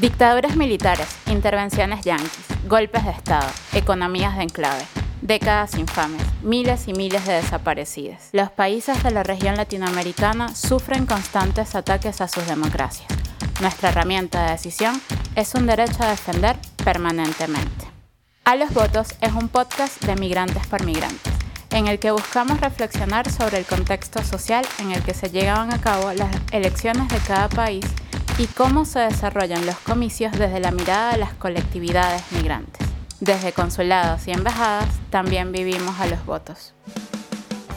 Dictaduras militares, intervenciones yanquis, golpes de Estado, economías de enclave, décadas infames, miles y miles de desaparecidos. Los países de la región latinoamericana sufren constantes ataques a sus democracias. Nuestra herramienta de decisión es un derecho a defender permanentemente. A los votos es un podcast de Migrantes por Migrantes, en el que buscamos reflexionar sobre el contexto social en el que se llegaban a cabo las elecciones de cada país y cómo se desarrollan los comicios desde la mirada de las colectividades migrantes. Desde consulados y embajadas también vivimos a los votos.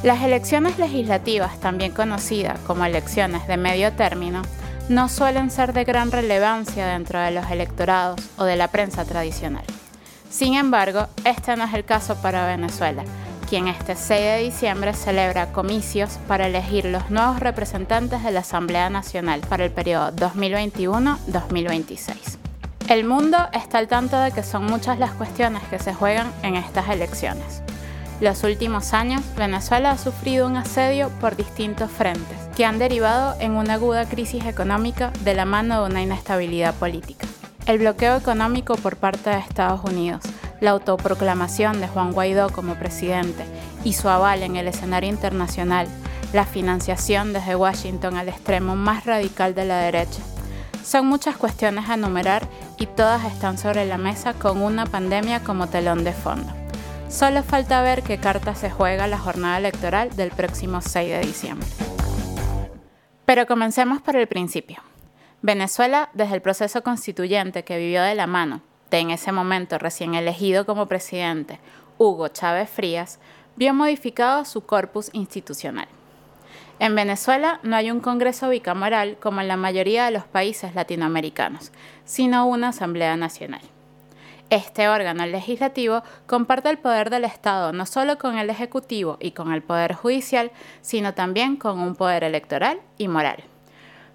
Las elecciones legislativas, también conocidas como elecciones de medio término, no suelen ser de gran relevancia dentro de los electorados o de la prensa tradicional. Sin embargo, este no es el caso para Venezuela, quien este 6 de diciembre celebra comicios para elegir los nuevos representantes de la Asamblea Nacional para el periodo 2021-2026. El mundo está al tanto de que son muchas las cuestiones que se juegan en estas elecciones. Los últimos años, Venezuela ha sufrido un asedio por distintos frentes, que han derivado en una aguda crisis económica de la mano de una inestabilidad política. El bloqueo económico por parte de Estados Unidos, la autoproclamación de Juan Guaidó como presidente y su aval en el escenario internacional, la financiación desde Washington al extremo más radical de la derecha. Son muchas cuestiones a enumerar y todas están sobre la mesa con una pandemia como telón de fondo. Solo falta ver qué carta se juega la jornada electoral del próximo 6 de diciembre. Pero comencemos por el principio. Venezuela, desde el proceso constituyente que vivió de la mano de en ese momento recién elegido como presidente, Hugo Chávez Frías, vio modificado su corpus institucional. En Venezuela no hay un Congreso bicameral como en la mayoría de los países latinoamericanos, sino una Asamblea Nacional. Este órgano legislativo comparte el poder del Estado no solo con el Ejecutivo y con el Poder Judicial, sino también con un poder electoral y moral.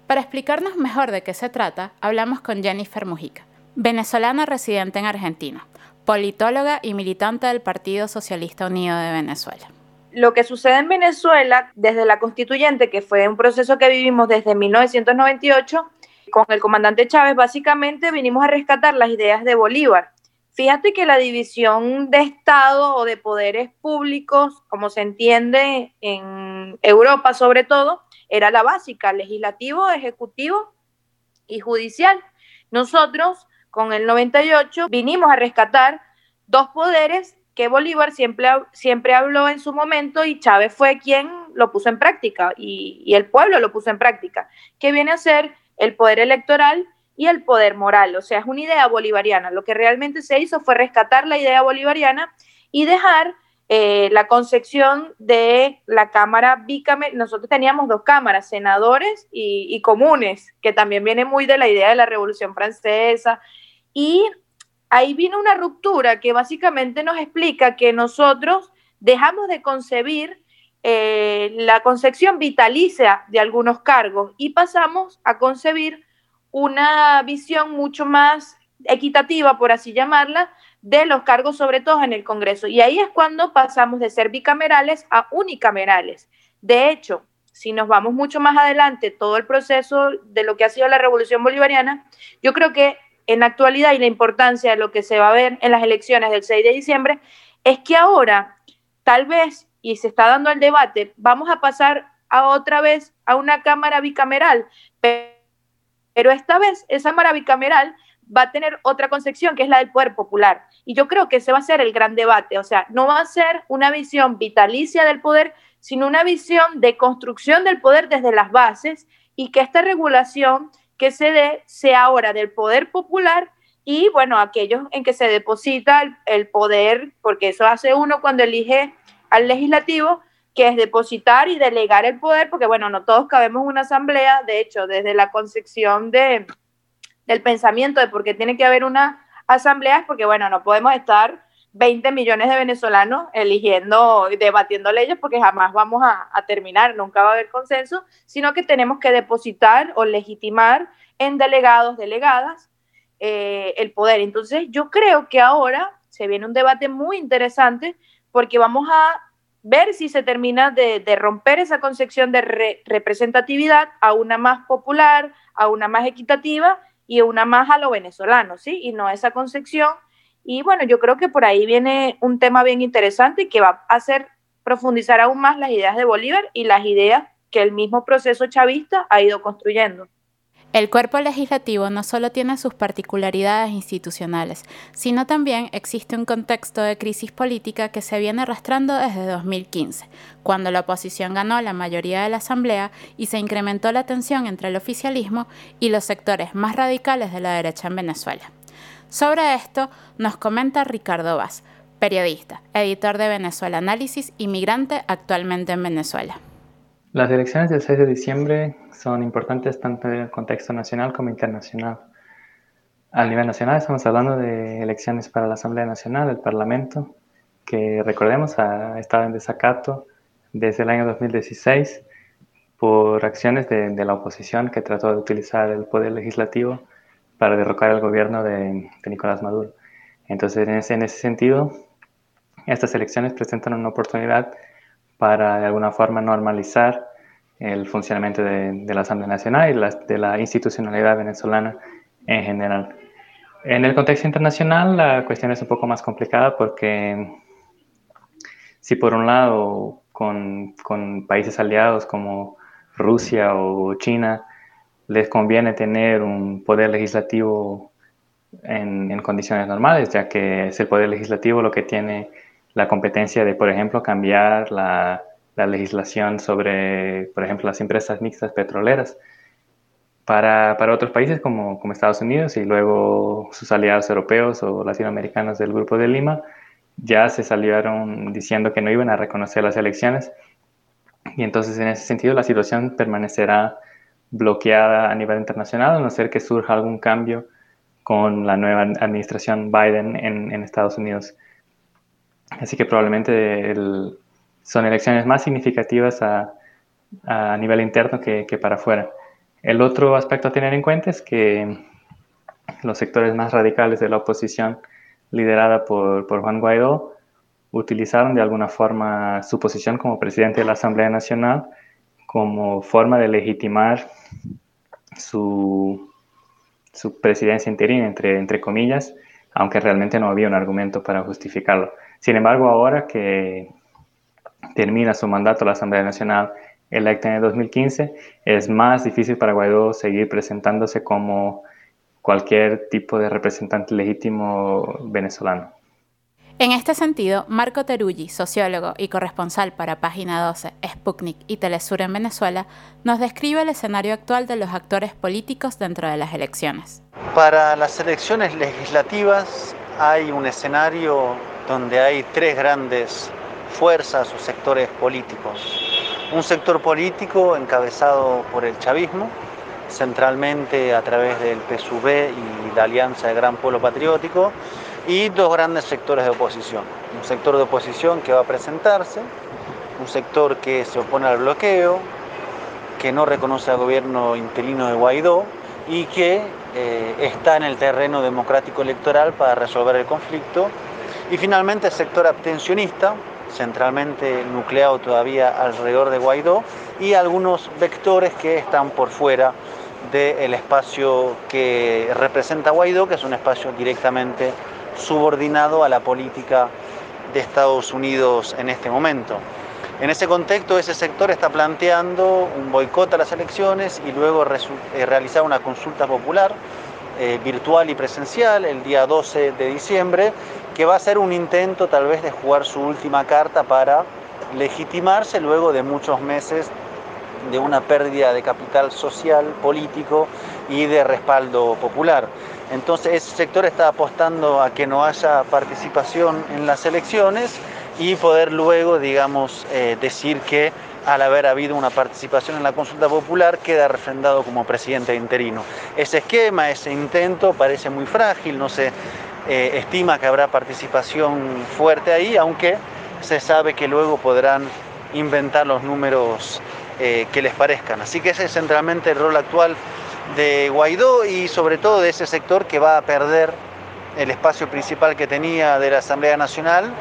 Para explicarnos mejor de qué se trata, hablamos con Jennifer Mujica, venezolana residente en Argentina, politóloga y militante del Partido Socialista Unido de Venezuela. Lo que sucede en Venezuela desde la constituyente, que fue un proceso que vivimos desde 1998, con el comandante Chávez, básicamente vinimos a rescatar las ideas de Bolívar. Fíjate que la división de Estado o de poderes públicos, como se entiende en Europa sobre todo, era la básica: legislativo, ejecutivo y judicial. Nosotros, con el 98, vinimos a rescatar dos poderes que Bolívar siempre habló en su momento, y Chávez fue quien lo puso en práctica, y el pueblo lo puso en práctica, que viene a ser el poder electoral y el poder moral. O sea, es una idea bolivariana. Lo que realmente se hizo fue rescatar la idea bolivariana y dejar la concepción de la Cámara bicameral. Nosotros teníamos dos cámaras, senadores y comunes, que también viene muy de la idea de la Revolución Francesa, y ahí vino una ruptura que básicamente nos explica que nosotros dejamos de concebir la concepción vitalicia de algunos cargos y pasamos a concebir una visión mucho más equitativa, por así llamarla, de los cargos, sobre todo en el Congreso. Y ahí es cuando pasamos de ser bicamerales a unicamerales. De hecho, si nos vamos mucho más adelante, todo el proceso de lo que ha sido la Revolución Bolivariana, yo creo que en la actualidad, y la importancia de lo que se va a ver en las elecciones del 6 de diciembre, es que ahora, tal vez, y se está dando el debate, vamos a pasar a otra vez a una Cámara bicameral, pero esta vez esa Cámara bicameral va a tener otra concepción, que es la del poder popular. Y yo creo que ese va a ser el gran debate. O sea, no va a ser una visión vitalicia del poder, sino una visión de construcción del poder desde las bases, y que esta regulación que se dé sea ahora del poder popular y, bueno, aquellos en que se deposita el poder, porque eso hace uno cuando elige al legislativo, que es depositar y delegar el poder, porque, bueno, no todos cabemos en una asamblea. De hecho, desde la concepción del pensamiento de por qué tiene que haber una asamblea, es porque, bueno, no podemos estar 20 millones de venezolanos eligiendo y debatiendo leyes, porque jamás vamos a terminar, nunca va a haber consenso, sino que tenemos que depositar o legitimar en delegados, delegadas, el poder. Entonces yo creo que ahora se viene un debate muy interesante, porque vamos a ver si se termina de romper esa concepción de representatividad a una más popular, a una más equitativa, y una más a lo venezolano, ¿sí? Y no esa concepción. Y bueno, yo creo que por ahí viene un tema bien interesante y que va a hacer profundizar aún más las ideas de Bolívar y las ideas que el mismo proceso chavista ha ido construyendo. El cuerpo legislativo no solo tiene sus particularidades institucionales, sino también existe un contexto de crisis política que se viene arrastrando desde 2015, cuando la oposición ganó la mayoría de la Asamblea y se incrementó la tensión entre el oficialismo y los sectores más radicales de la derecha en Venezuela. Sobre esto nos comenta Ricardo Vaz, periodista, editor de Venezuela Análisis y migrante actualmente en Venezuela. Las elecciones del 6 de diciembre son importantes tanto en el contexto nacional como internacional. A nivel nacional estamos hablando de elecciones para la Asamblea Nacional, el Parlamento, que recordemos ha estado en desacato desde el año 2016 por acciones de la oposición que trató de utilizar el poder legislativo para derrocar al gobierno de Nicolás Maduro. Entonces, en ese sentido, estas elecciones presentan una oportunidad para, de alguna forma, normalizar el funcionamiento de la Asamblea Nacional y de la institucionalidad venezolana en general. En el contexto internacional, la cuestión es un poco más complicada porque si por un lado con países aliados como Rusia o China les conviene tener un poder legislativo en condiciones normales, ya que es el poder legislativo lo que tiene la competencia de, por ejemplo, cambiar la legislación sobre, por ejemplo, las empresas mixtas petroleras para otros países como Estados Unidos y luego sus aliados europeos o latinoamericanos del Grupo de Lima ya se salieron diciendo que no iban a reconocer las elecciones y entonces en ese sentido la situación permanecerá bloqueada a nivel internacional a no ser que surja algún cambio con la nueva administración Biden en Estados Unidos. Así que probablemente son elecciones más significativas a nivel interno que para afuera. El otro aspecto a tener en cuenta es que los sectores más radicales de la oposición liderada por Juan Guaidó utilizaron de alguna forma su posición como presidente de la Asamblea Nacional como forma de legitimar su presidencia interina, entre comillas, aunque realmente no había un argumento para justificarlo. Sin embargo, ahora que termina su mandato la Asamblea Nacional electa en el 2015, es más difícil para Guaidó seguir presentándose como cualquier tipo de representante legítimo venezolano. En este sentido, Marco Terulli, sociólogo y corresponsal para Página 12, Sputnik y Telesur en Venezuela, nos describe el escenario actual de los actores políticos dentro de las elecciones. Para las elecciones legislativas hay un escenario donde hay tres grandes fuerzas o sectores políticos. Un sector político encabezado por el chavismo, centralmente a través del PSUV y la Alianza de Gran Pueblo Patriótico, y dos grandes sectores de oposición. Un sector de oposición que va a presentarse, un sector que se opone al bloqueo, que no reconoce al gobierno interino de Guaidó y que está en el terreno democrático electoral para resolver el conflicto. Y finalmente el sector abstencionista, centralmente nucleado todavía alrededor de Guaidó, y algunos vectores que están por fuera del espacio que representa Guaidó, que es un espacio directamente subordinado a la política de Estados Unidos en este momento. En ese contexto, ese sector está planteando un boicot a las elecciones y luego realizar una consulta popular virtual y presencial el día 12 de diciembre, que va a ser un intento tal vez de jugar su última carta para legitimarse luego de muchos meses de una pérdida de capital social, político y de respaldo popular. Entonces ese sector está apostando a que no haya participación en las elecciones y poder luego, digamos, decir que al haber habido una participación en la consulta popular, queda refrendado como presidente interino. Ese esquema, ese intento parece muy frágil, no se estima que habrá participación fuerte ahí, aunque se sabe que luego podrán inventar los números que les parezcan. Así que ese es centralmente el rol actual de Guaidó y sobre todo de ese sector que va a perder el espacio principal que tenía de la Asamblea Nacional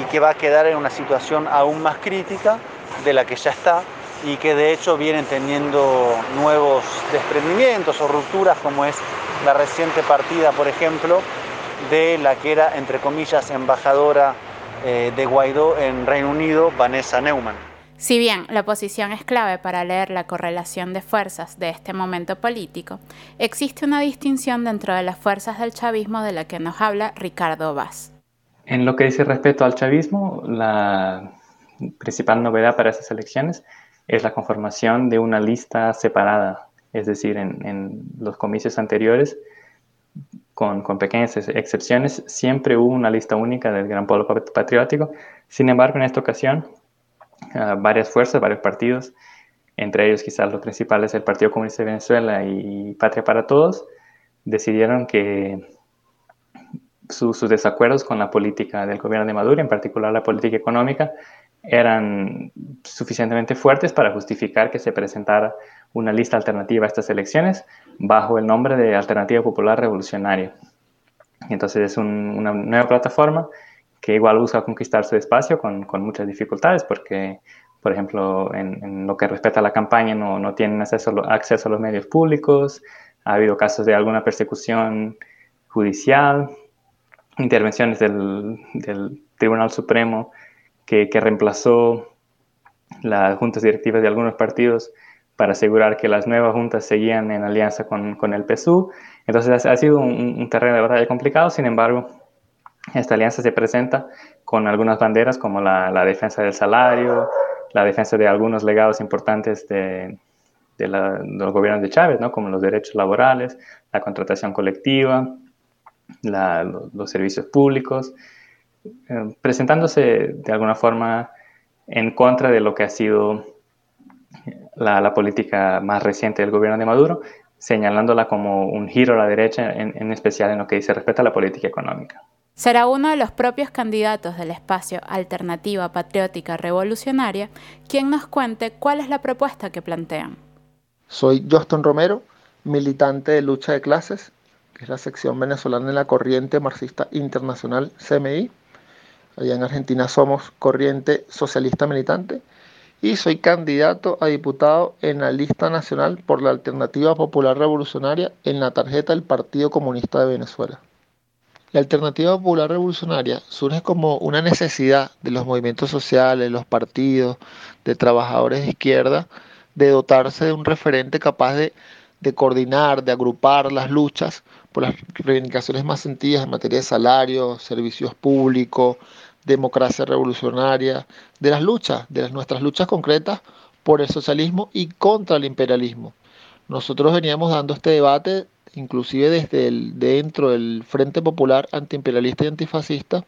y que va a quedar en una situación aún más crítica de la que ya está y que de hecho vienen teniendo nuevos desprendimientos o rupturas, como es la reciente partida, por ejemplo, de la que era, entre comillas, embajadora de Guaidó en Reino Unido, Vanessa Neumann. Si bien la posición es clave para leer la correlación de fuerzas de este momento político, existe una distinción dentro de las fuerzas del chavismo de la que nos habla Ricardo Vaz. En lo que dice respecto al chavismo, la principal novedad para estas elecciones es la conformación de una lista separada, es decir, en los comicios anteriores, con pequeñas excepciones, siempre hubo una lista única del Gran Pueblo Patriótico. Sin embargo, en esta ocasión, varias fuerzas, varios partidos, entre ellos quizás los principales, el Partido Comunista de Venezuela y Patria para Todos, decidieron que sus desacuerdos con la política del gobierno de Maduro, en particular la política económica, eran suficientemente fuertes para justificar que se presentara una lista alternativa a estas elecciones bajo el nombre de Alternativa Popular Revolucionaria. Entonces es una nueva plataforma que igual busca conquistar su espacio con muchas dificultades porque, por ejemplo, en lo que respecta a la campaña no tienen acceso a los medios públicos, ha habido casos de alguna persecución judicial, intervenciones del Tribunal Supremo que reemplazó las juntas directivas de algunos partidos para asegurar que las nuevas juntas seguían en alianza con el PSUV. Entonces ha sido un terreno de batalla complicado. Sin embargo, esta alianza se presenta con algunas banderas como la defensa del salario, la defensa de algunos legados importantes de los gobiernos de Chávez, ¿no? Como los derechos laborales, la contratación colectiva, los servicios públicos, presentándose de alguna forma en contra de lo que ha sido la política más reciente del gobierno de Maduro, señalándola como un giro a la derecha, en especial en lo que dice respecto a la política económica. Será uno de los propios candidatos del espacio Alternativa Patriótica Revolucionaria quien nos cuente cuál es la propuesta que plantean. Soy Justin Romero, militante de lucha de clases, que es la sección venezolana de la Corriente Marxista Internacional, CMI. Allá en Argentina somos Corriente Socialista Militante. Y soy candidato a diputado en la lista nacional por la Alternativa Popular Revolucionaria en la tarjeta del Partido Comunista de Venezuela. La Alternativa Popular Revolucionaria surge como una necesidad de los movimientos sociales, los partidos, de trabajadores de izquierda, de dotarse de un referente capaz de coordinar, de agrupar las luchas por las reivindicaciones más sentidas en materia de salarios, servicios públicos, democracia revolucionaria, de nuestras luchas concretas por el socialismo y contra el imperialismo. Nosotros veníamos dando este debate, inclusive desde dentro del Frente Popular Antiimperialista y Antifascista,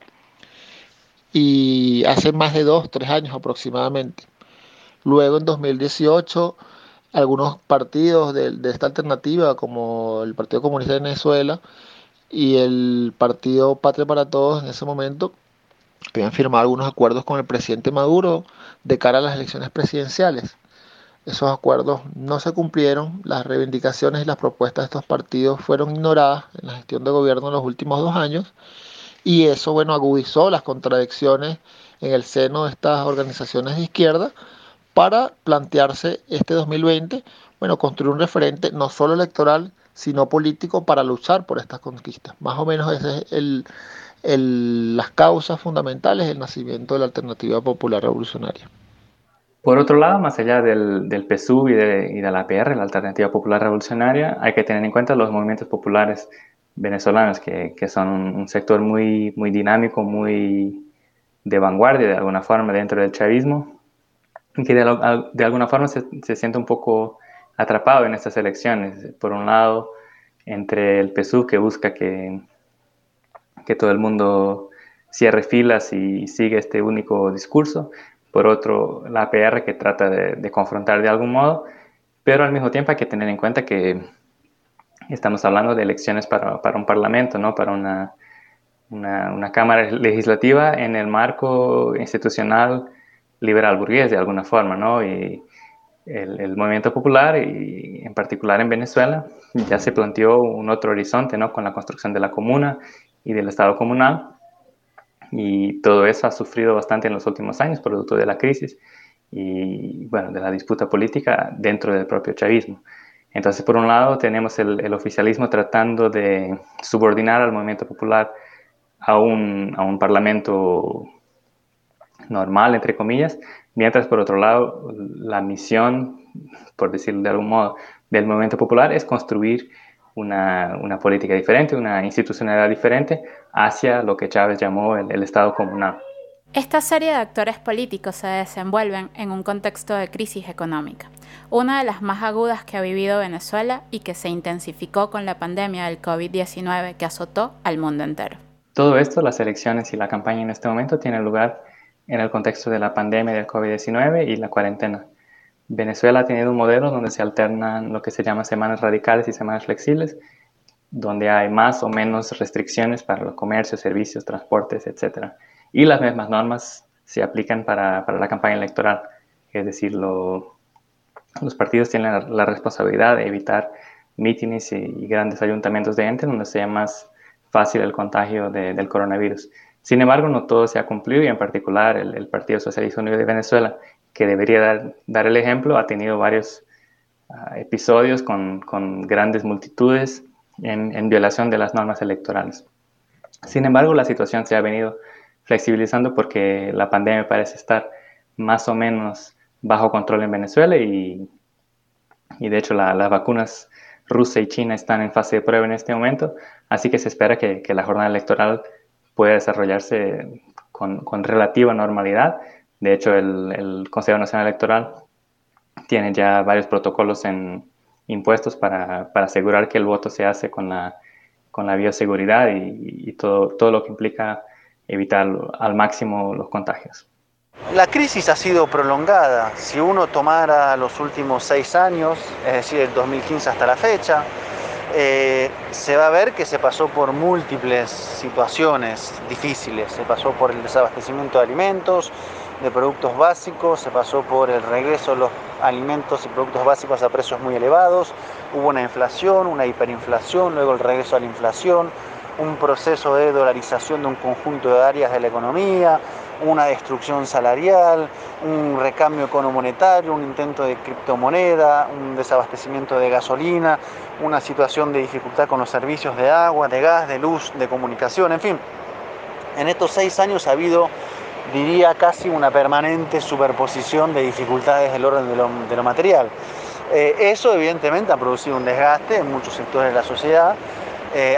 y hace más de 2-3 años aproximadamente. Luego, en 2018, algunos partidos de esta alternativa, como el Partido Comunista de Venezuela y el Partido Patria para Todos, en ese momento habían firmado algunos acuerdos con el presidente Maduro de cara a las elecciones presidenciales. Esos acuerdos no se cumplieron, las reivindicaciones y las propuestas de estos partidos fueron ignoradas en la gestión de gobierno en los últimos 2 años y eso, agudizó las contradicciones en el seno de estas organizaciones de izquierda para plantearse este 2020, construir un referente no solo electoral, sino político para luchar por estas conquistas. Más o menos ese es las causas fundamentales del nacimiento de la Alternativa Popular Revolucionaria. Por otro lado, más allá del PSUV y de la APR, la Alternativa Popular Revolucionaria, hay que tener en cuenta los movimientos populares venezolanos, que son un sector muy, muy dinámico, muy de vanguardia de alguna forma dentro del chavismo, que de alguna forma se siente un poco atrapado en estas elecciones. Por un lado, entre el PSUV, que busca que todo el mundo cierre filas y sigue este único discurso. Por otro, la APR, que trata de confrontar de algún modo, pero al mismo tiempo hay que tener en cuenta que estamos hablando de elecciones para un parlamento, ¿no? Para una cámara legislativa en el marco institucional liberal burgués, de alguna forma, ¿no? Y el movimiento popular, y en particular en Venezuela, ya se planteó un otro horizonte, ¿no? Con la construcción de la comuna y del Estado comunal, y todo eso ha sufrido bastante en los últimos años, producto de la crisis, y bueno, de la disputa política dentro del propio chavismo. Entonces, por un lado, tenemos el oficialismo tratando de subordinar al movimiento popular a un parlamento normal, entre comillas, mientras, por otro lado, la misión, por decirlo de algún modo, del movimiento popular es construir una política diferente, una institucionalidad diferente hacia lo que Chávez llamó el Estado comunal. Esta serie de actores políticos se desenvuelven en un contexto de crisis económica, una de las más agudas que ha vivido Venezuela y que se intensificó con la pandemia del COVID-19 que azotó al mundo entero. Todo esto, las elecciones y la campaña en este momento, tienen lugar en el contexto de la pandemia del COVID-19 y la cuarentena. Venezuela ha tenido un modelo donde se alternan lo que se llama semanas radicales y semanas flexibles, donde hay más o menos restricciones para los comercios, servicios, transportes, etc. Y las mismas normas se aplican para la campaña electoral. Es decir, los partidos tienen la responsabilidad de evitar mítines y grandes ayuntamientos de gente donde sea más fácil el contagio del coronavirus. Sin embargo, no todo se ha cumplido y en particular el Partido Socialista Unido de Venezuela, que debería dar el ejemplo, ha tenido varios episodios con grandes multitudes en violación de las normas electorales. Sin embargo, la situación se ha venido flexibilizando porque la pandemia parece estar más o menos bajo control en Venezuela y de hecho las vacunas rusa y china están en fase de prueba en este momento, así que se espera que la jornada electoral puede desarrollarse con relativa normalidad. De hecho, el Consejo Nacional Electoral tiene ya varios protocolos impuestos para asegurar que el voto se hace con la bioseguridad y todo lo que implica evitar al máximo los contagios. La crisis ha sido prolongada. Si uno tomara los últimos 6 años, es decir, el 2015 hasta la fecha, se va a ver que se pasó por múltiples situaciones difíciles. Se pasó por el desabastecimiento de alimentos, de productos básicos, se pasó por el regreso de los alimentos y productos básicos a precios muy elevados, hubo una inflación, una hiperinflación, luego el regreso a la inflación, un proceso de dolarización de un conjunto de áreas de la economía, una destrucción salarial, un recambio economonetario, un intento de criptomoneda, un desabastecimiento de gasolina, una situación de dificultad con los servicios de agua, de gas, de luz, de comunicación, en fin. En estos 6 años ha habido, diría, casi una permanente superposición de dificultades del orden de lo material. Eso evidentemente ha producido un desgaste en muchos sectores de la sociedad.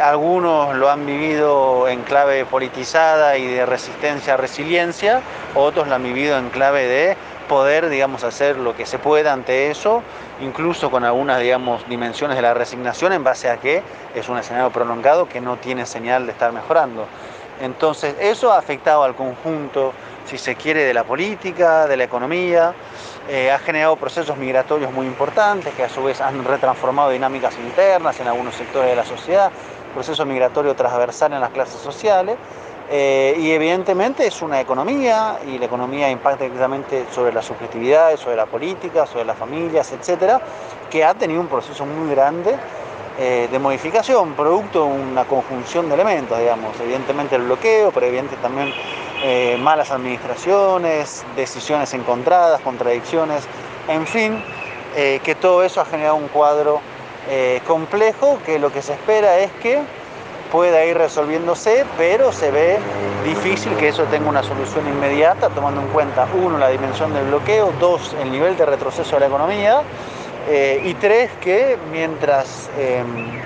Algunos lo han vivido en clave politizada y de resistencia a resiliencia, otros lo han vivido en clave de poder, digamos, hacer lo que se pueda ante eso, incluso con algunas, digamos, dimensiones de la resignación en base a que es un escenario prolongado que no tiene señal de estar mejorando. Entonces, eso ha afectado al conjunto, si se quiere, de la política, de la economía, ha generado procesos migratorios muy importantes que a su vez han retransformado dinámicas internas en algunos sectores de la sociedad, proceso migratorio transversal en las clases sociales, y evidentemente es una economía, y la economía impacta directamente sobre las subjetividades, sobre la política, sobre las familias, etcétera, que ha tenido un proceso muy grande de modificación, producto de una conjunción de elementos, digamos, evidentemente el bloqueo, pero evidentemente también malas administraciones, decisiones encontradas, contradicciones, en fin, que todo eso ha generado un cuadro complejo que lo que se espera es que pueda ir resolviéndose, pero se ve difícil que eso tenga una solución inmediata, tomando en cuenta, 1, la dimensión del bloqueo, 2, el nivel de retroceso de la economía, y 3, que mientras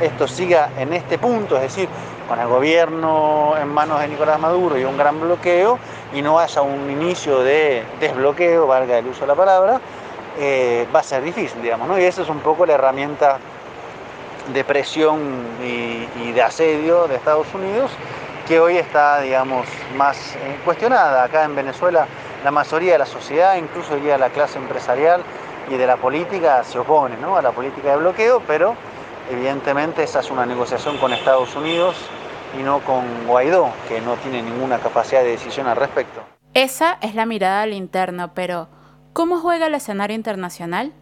esto siga en este punto, es decir, con el gobierno en manos de Nicolás Maduro y un gran bloqueo, y no haya un inicio de desbloqueo, valga el uso de la palabra, va a ser difícil, digamos, ¿no? Y esa es un poco la herramienta de presión y de asedio de Estados Unidos, que hoy está, digamos, más cuestionada. Acá en Venezuela, la mayoría de la sociedad, incluso hoy día la clase empresarial, y de la política se opone, ¿no?, a la política de bloqueo, pero evidentemente esa es una negociación con Estados Unidos y no con Guaidó, que no tiene ninguna capacidad de decisión al respecto. Esa es la mirada al interno, pero ¿cómo juega el escenario internacional?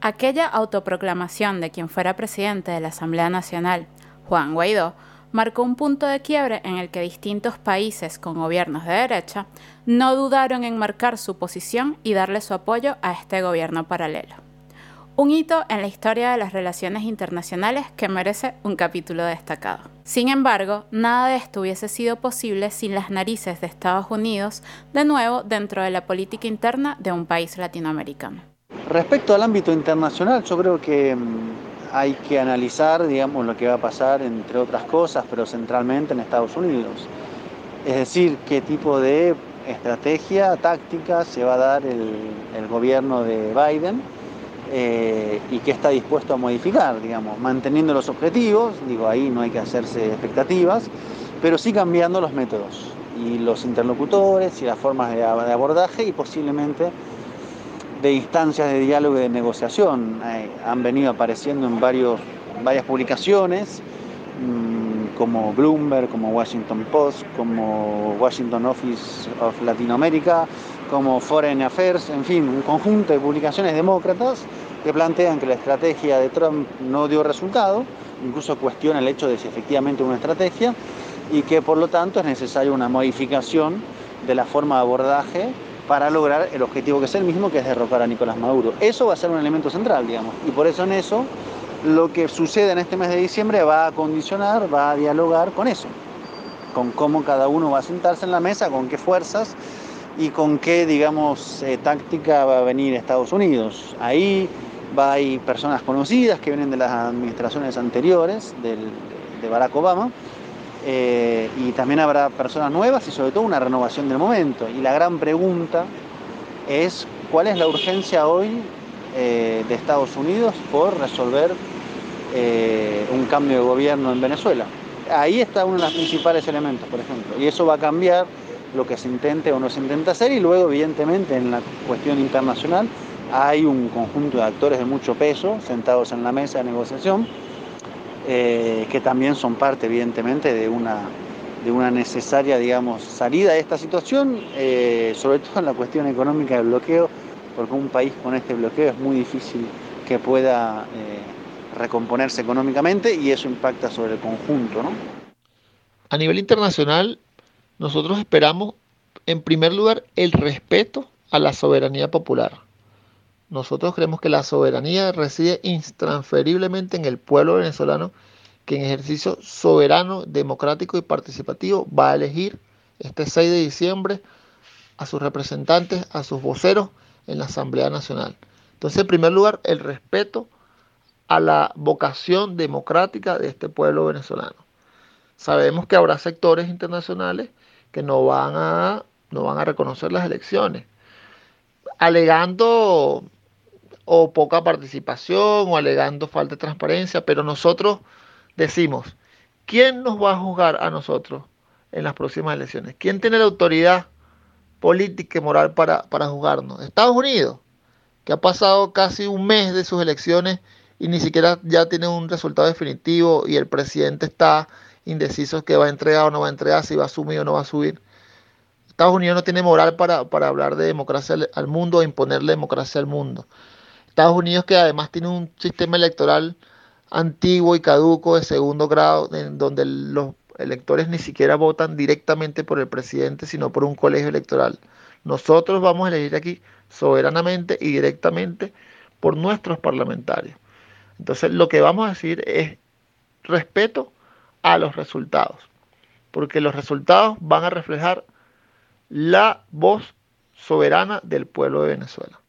Aquella autoproclamación de quien fuera presidente de la Asamblea Nacional, Juan Guaidó, marcó un punto de quiebre en el que distintos países con gobiernos de derecha no dudaron en marcar su posición y darle su apoyo a este gobierno paralelo. Un hito en la historia de las relaciones internacionales que merece un capítulo destacado. Sin embargo, nada de esto hubiese sido posible sin las narices de Estados Unidos, de nuevo dentro de la política interna de un país latinoamericano. Respecto al ámbito internacional, yo creo que hay que analizar, digamos, lo que va a pasar, entre otras cosas, pero centralmente en Estados Unidos. Es decir, qué tipo de estrategia, táctica se va a dar el gobierno de Biden. Y que está dispuesto a modificar, digamos, manteniendo los objetivos, ahí no hay que hacerse expectativas, pero sí cambiando los métodos y los interlocutores y las formas de abordaje y posiblemente de instancias de diálogo y de negociación. Han venido apareciendo en varias publicaciones como Bloomberg, como Washington Post, como Washington Office of Latinoamérica, como Foreign Affairs, en fin, un conjunto de publicaciones demócratas que plantean que la estrategia de Trump no dio resultado, incluso cuestiona el hecho de si efectivamente una estrategia, y que por lo tanto es necesaria una modificación de la forma de abordaje para lograr el objetivo que es el mismo, que es derrocar a Nicolás Maduro. Eso va a ser un elemento central, digamos, y por eso en eso lo que sucede en este mes de diciembre va a condicionar, va a dialogar con eso, con cómo cada uno va a sentarse en la mesa, con qué fuerzas y con qué, digamos, táctica va a venir Estados Unidos. Ahí hay personas conocidas que vienen de las administraciones anteriores, de Barack Obama, y también habrá personas nuevas y sobre todo una renovación del momento. Y la gran pregunta es, ¿cuál es la urgencia hoy de Estados Unidos por resolver un cambio de gobierno en Venezuela? Ahí está uno de los principales elementos, por ejemplo, y eso va a cambiar lo que se intente o no se intenta hacer, y luego evidentemente en la cuestión internacional hay un conjunto de actores de mucho peso sentados en la mesa de negociación que también son parte evidentemente de una necesaria, digamos, salida de esta situación, sobre todo en la cuestión económica del bloqueo, porque un país con este bloqueo es muy difícil que pueda recomponerse económicamente, y eso impacta sobre el conjunto, ¿no? A nivel internacional, nosotros esperamos, en primer lugar, el respeto a la soberanía popular. Nosotros creemos que la soberanía reside intransferiblemente en el pueblo venezolano, que en ejercicio soberano, democrático y participativo va a elegir este 6 de diciembre a sus representantes, a sus voceros en la Asamblea Nacional. Entonces, en primer lugar, el respeto a la vocación democrática de este pueblo venezolano. Sabemos que habrá sectores internacionales que no van a reconocer las elecciones, alegando o poca participación o alegando falta de transparencia, pero nosotros decimos, ¿quién nos va a juzgar a nosotros en las próximas elecciones? ¿Quién tiene la autoridad política y moral para juzgarnos? Estados Unidos, que ha pasado casi un mes de sus elecciones y ni siquiera ya tiene un resultado definitivo, y el presidente está indeciso que va a entregar o no va a entregar, si va a asumir o no va a subir. Estados Unidos no tiene moral para hablar de democracia al mundo o imponerle democracia al mundo. Estados Unidos, que además tiene un sistema electoral antiguo y caduco de segundo grado, en donde los electores ni siquiera votan directamente por el presidente, sino por un colegio electoral. Nosotros vamos a elegir aquí soberanamente y directamente por nuestros parlamentarios. Entonces, lo que vamos a decir es respeto a los resultados, porque los resultados van a reflejar la voz soberana del pueblo de Venezuela.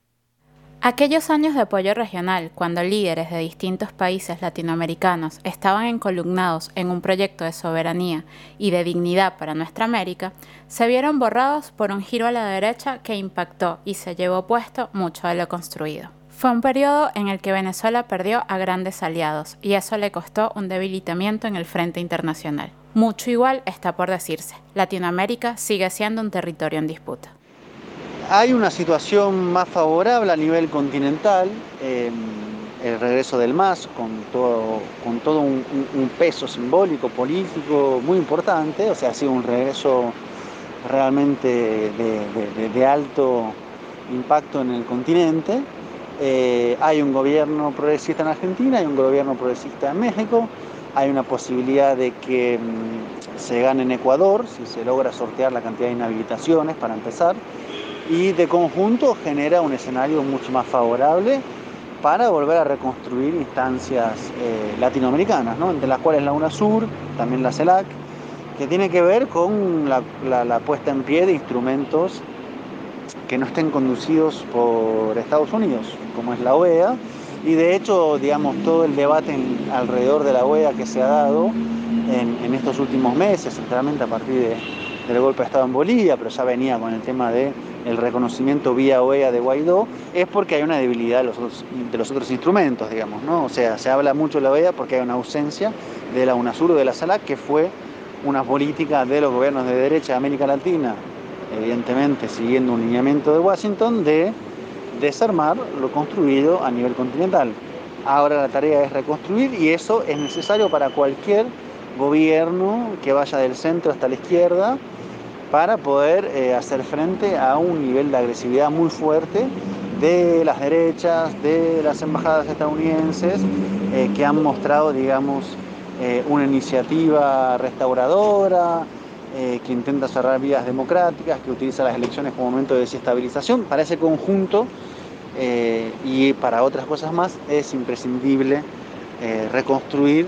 Aquellos años de apoyo regional, cuando líderes de distintos países latinoamericanos estaban encolumnados en un proyecto de soberanía y de dignidad para nuestra América, se vieron borrados por un giro a la derecha que impactó y se llevó puesto mucho de lo construido. Fue un periodo en el que Venezuela perdió a grandes aliados, y eso le costó un debilitamiento en el frente internacional. Mucho igual está por decirse. Latinoamérica sigue siendo un territorio en disputa. Hay una situación más favorable a nivel continental, el regreso del MAS con todo un peso simbólico, político muy importante, o sea, ha sido un regreso realmente de alto impacto en el continente. Hay un gobierno progresista en Argentina, hay un gobierno progresista en México, Hay una posibilidad de que se gane en Ecuador, si se logra sortear la cantidad de inhabilitaciones para empezar, y de conjunto genera un escenario mucho más favorable para volver a reconstruir instancias latinoamericanas, ¿no? Entre las cuales la UNASUR, también la CELAC, que tiene que ver con la puesta en pie de instrumentos que no estén conducidos por Estados Unidos, como es la OEA, y de hecho, digamos, todo el debate alrededor de la OEA que se ha dado en estos últimos meses, centralmente a partir del golpe de Estado en Bolivia, pero ya venía con el tema del reconocimiento vía OEA de Guaidó, es porque hay una debilidad de los otros instrumentos, digamos, ¿no? O sea, se habla mucho de la OEA porque hay una ausencia de la UNASUR o de la CELAC, que fue una política de los gobiernos de derecha de América Latina, evidentemente siguiendo un lineamiento de Washington, de desarmar lo construido a nivel continental. Ahora la tarea es reconstruir, y eso es necesario para cualquier gobierno que vaya del centro hasta la izquierda, para poder hacer frente a un nivel de agresividad muy fuerte de las derechas, de las embajadas estadounidenses, que han mostrado, digamos, una iniciativa restauradora, que intenta cerrar vías democráticas, que utiliza las elecciones como momento de desestabilización. Para ese conjunto y para otras cosas más es imprescindible reconstruir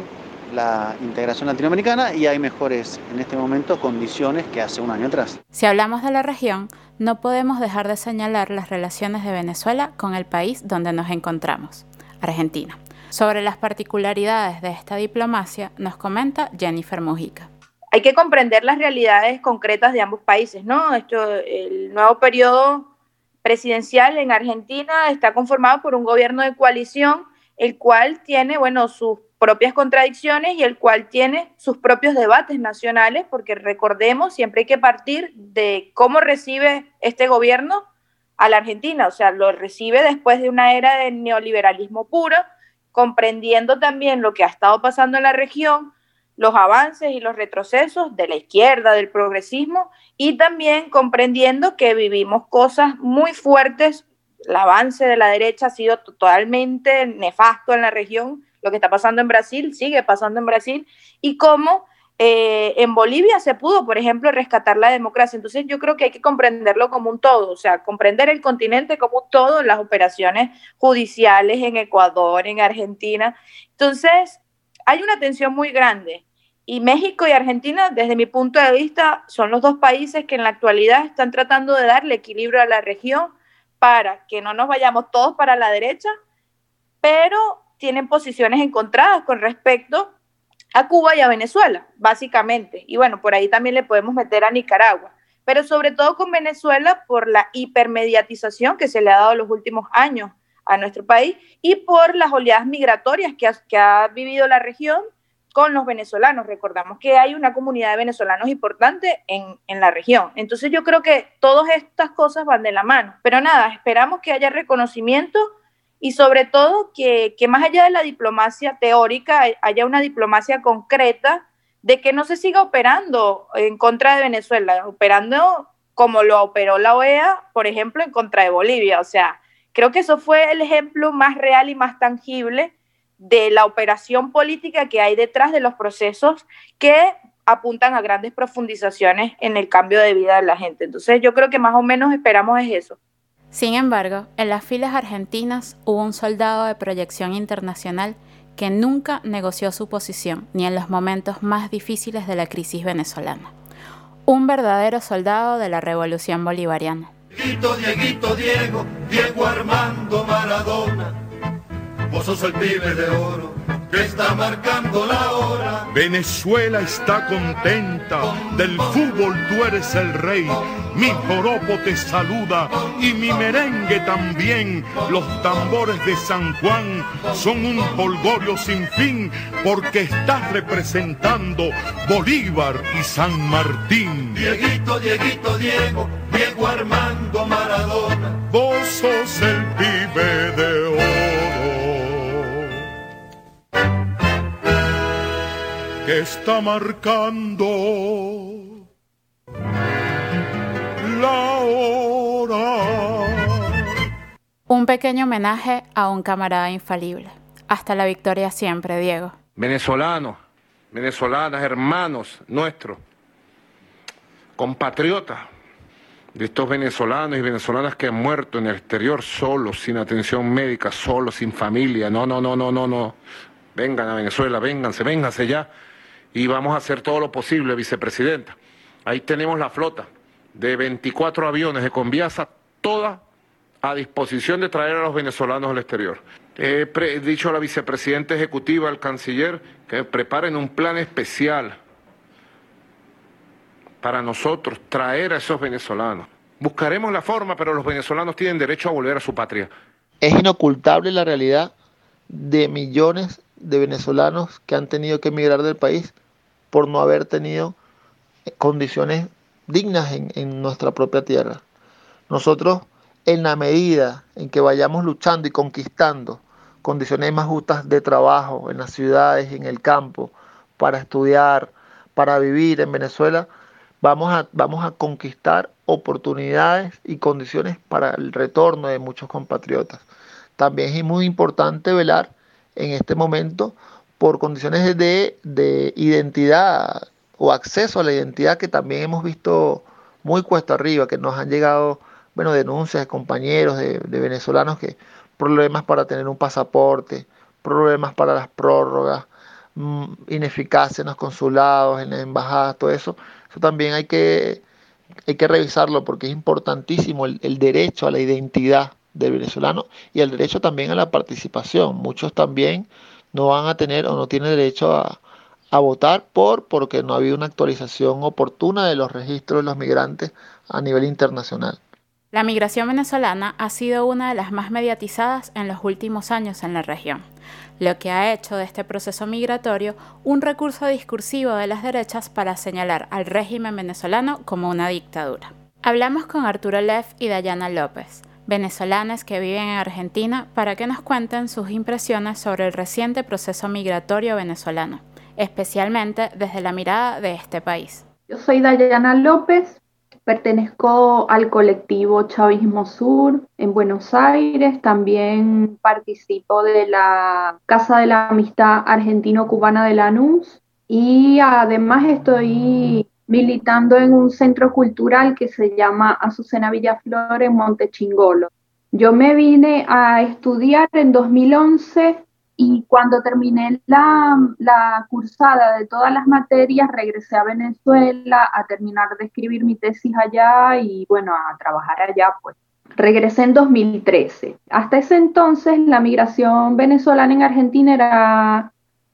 la integración latinoamericana, y hay mejores en este momento condiciones que hace un año atrás. Si hablamos de la región, no podemos dejar de señalar las relaciones de Venezuela con el país donde nos encontramos, Argentina. Sobre las particularidades de esta diplomacia nos comenta Jennifer Mujica. Hay que comprender las realidades concretas de ambos países, ¿no? El nuevo periodo presidencial en Argentina está conformado por un gobierno de coalición, el cual tiene, sus propias contradicciones y el cual tiene sus propios debates nacionales, porque recordemos, siempre hay que partir de cómo recibe este gobierno a la Argentina, o sea, lo recibe después de una era de neoliberalismo puro, comprendiendo también lo que ha estado pasando en la región, los avances y los retrocesos de la izquierda, del progresismo, y también comprendiendo que vivimos cosas muy fuertes. El avance de la derecha ha sido totalmente nefasto en la región. Lo que está pasando en Brasil sigue pasando en Brasil, y cómo en Bolivia se pudo, por ejemplo, rescatar la democracia. Entonces yo creo que hay que comprenderlo como un todo, o sea, comprender el continente como un todo, las operaciones judiciales en Ecuador, en Argentina. Entonces hay una tensión muy grande, y México y Argentina, desde mi punto de vista, son los dos países que en la actualidad están tratando de darle equilibrio a la región para que no nos vayamos todos para la derecha, pero tienen posiciones encontradas con respecto a Cuba y a Venezuela, básicamente. Y bueno, por ahí también le podemos meter a Nicaragua, pero sobre todo con Venezuela por la hipermediatización que se le ha dado los últimos años a nuestro país y por las oleadas migratorias que ha vivido la región con los venezolanos. Recordamos que hay una comunidad de venezolanos importante en la región. Entonces yo creo que todas estas cosas van de la mano. Pero nada, esperamos que haya reconocimiento y sobre todo que más allá de la diplomacia teórica haya una diplomacia concreta, de que no se siga operando en contra de Venezuela, operando como lo operó la OEA, por ejemplo, en contra de Bolivia. O sea, creo que eso fue el ejemplo más real y más tangible de la operación política que hay detrás de los procesos que apuntan a grandes profundizaciones en el cambio de vida de la gente. Entonces yo creo que más o menos esperamos es eso. Sin embargo, en las filas argentinas hubo un soldado de proyección internacional que nunca negoció su posición, ni en los momentos más difíciles de la crisis venezolana. Un verdadero soldado de la revolución bolivariana. Dieguito, Diego, Diego Armando Maradona, vos sos el pibe de oro que está marcando la hora. Venezuela está contenta, del fútbol tú eres el rey, mi joropo te saluda y mi merengue también. Los tambores de San Juan son un polgorio sin fin, porque estás representando Bolívar y San Martín. Dieguito, Diego Armando Maradona, vos sos el pibe de oro que está marcando la hora. Un pequeño homenaje a un camarada infalible. Hasta la victoria siempre, Diego. Venezolano, venezolanas, hermanos nuestros, compatriotas de estos venezolanos y venezolanas que han muerto en el exterior solos, sin atención médica, solos, sin familia. No. Vengan a Venezuela, vénganse ya. Y vamos a hacer todo lo posible, vicepresidenta. Ahí tenemos la flota de 24 aviones de Conviasa, toda a disposición de traer a los venezolanos al exterior. He dicho a la vicepresidenta ejecutiva, al canciller, que preparen un plan especial para nosotros, traer a esos venezolanos. Buscaremos la forma, pero los venezolanos tienen derecho a volver a su patria. Es inocultable la realidad de millones de venezolanos que han tenido que emigrar del país por no haber tenido condiciones dignas en nuestra propia tierra. Nosotros, en la medida en que vayamos luchando y conquistando condiciones más justas de trabajo en las ciudades, en el campo, para estudiar, para vivir en Venezuela, vamos a conquistar oportunidades y condiciones para el retorno de muchos compatriotas. También es muy importante velar en este momento por condiciones de identidad o acceso a la identidad, que también hemos visto muy cuesta arriba, que nos han llegado denuncias de compañeros de venezolanos, que problemas para tener un pasaporte, problemas para las prórrogas, ineficacia en los consulados, en las embajadas, todo eso. Eso también hay que revisarlo, porque es importantísimo el derecho a la identidad del venezolano y el derecho también a la participación. Muchos también no van a tener o no tienen derecho a votar porque no ha habido una actualización oportuna de los registros de los migrantes a nivel internacional. La migración venezolana ha sido una de las más mediatizadas en los últimos años en la región, lo que ha hecho de este proceso migratorio un recurso discursivo de las derechas para señalar al régimen venezolano como una dictadura. Hablamos con Arturo Leff y Dayana López, venezolanas que viven en Argentina, para que nos cuenten sus impresiones sobre el reciente proceso migratorio venezolano, especialmente desde la mirada de este país. Yo soy Dayana López. Pertenezco al colectivo Chavismo Sur en Buenos Aires. También participo de la Casa de la Amistad Argentino-Cubana de Lanús. Y además estoy militando en un centro cultural que se llama Azucena Villaflor en Montechingolo. Yo me vine a estudiar en 2011 y cuando terminé la cursada de todas las materias, regresé a Venezuela a terminar de escribir mi tesis allá y, a trabajar allá, pues. Regresé en 2013. Hasta ese entonces, la migración venezolana en Argentina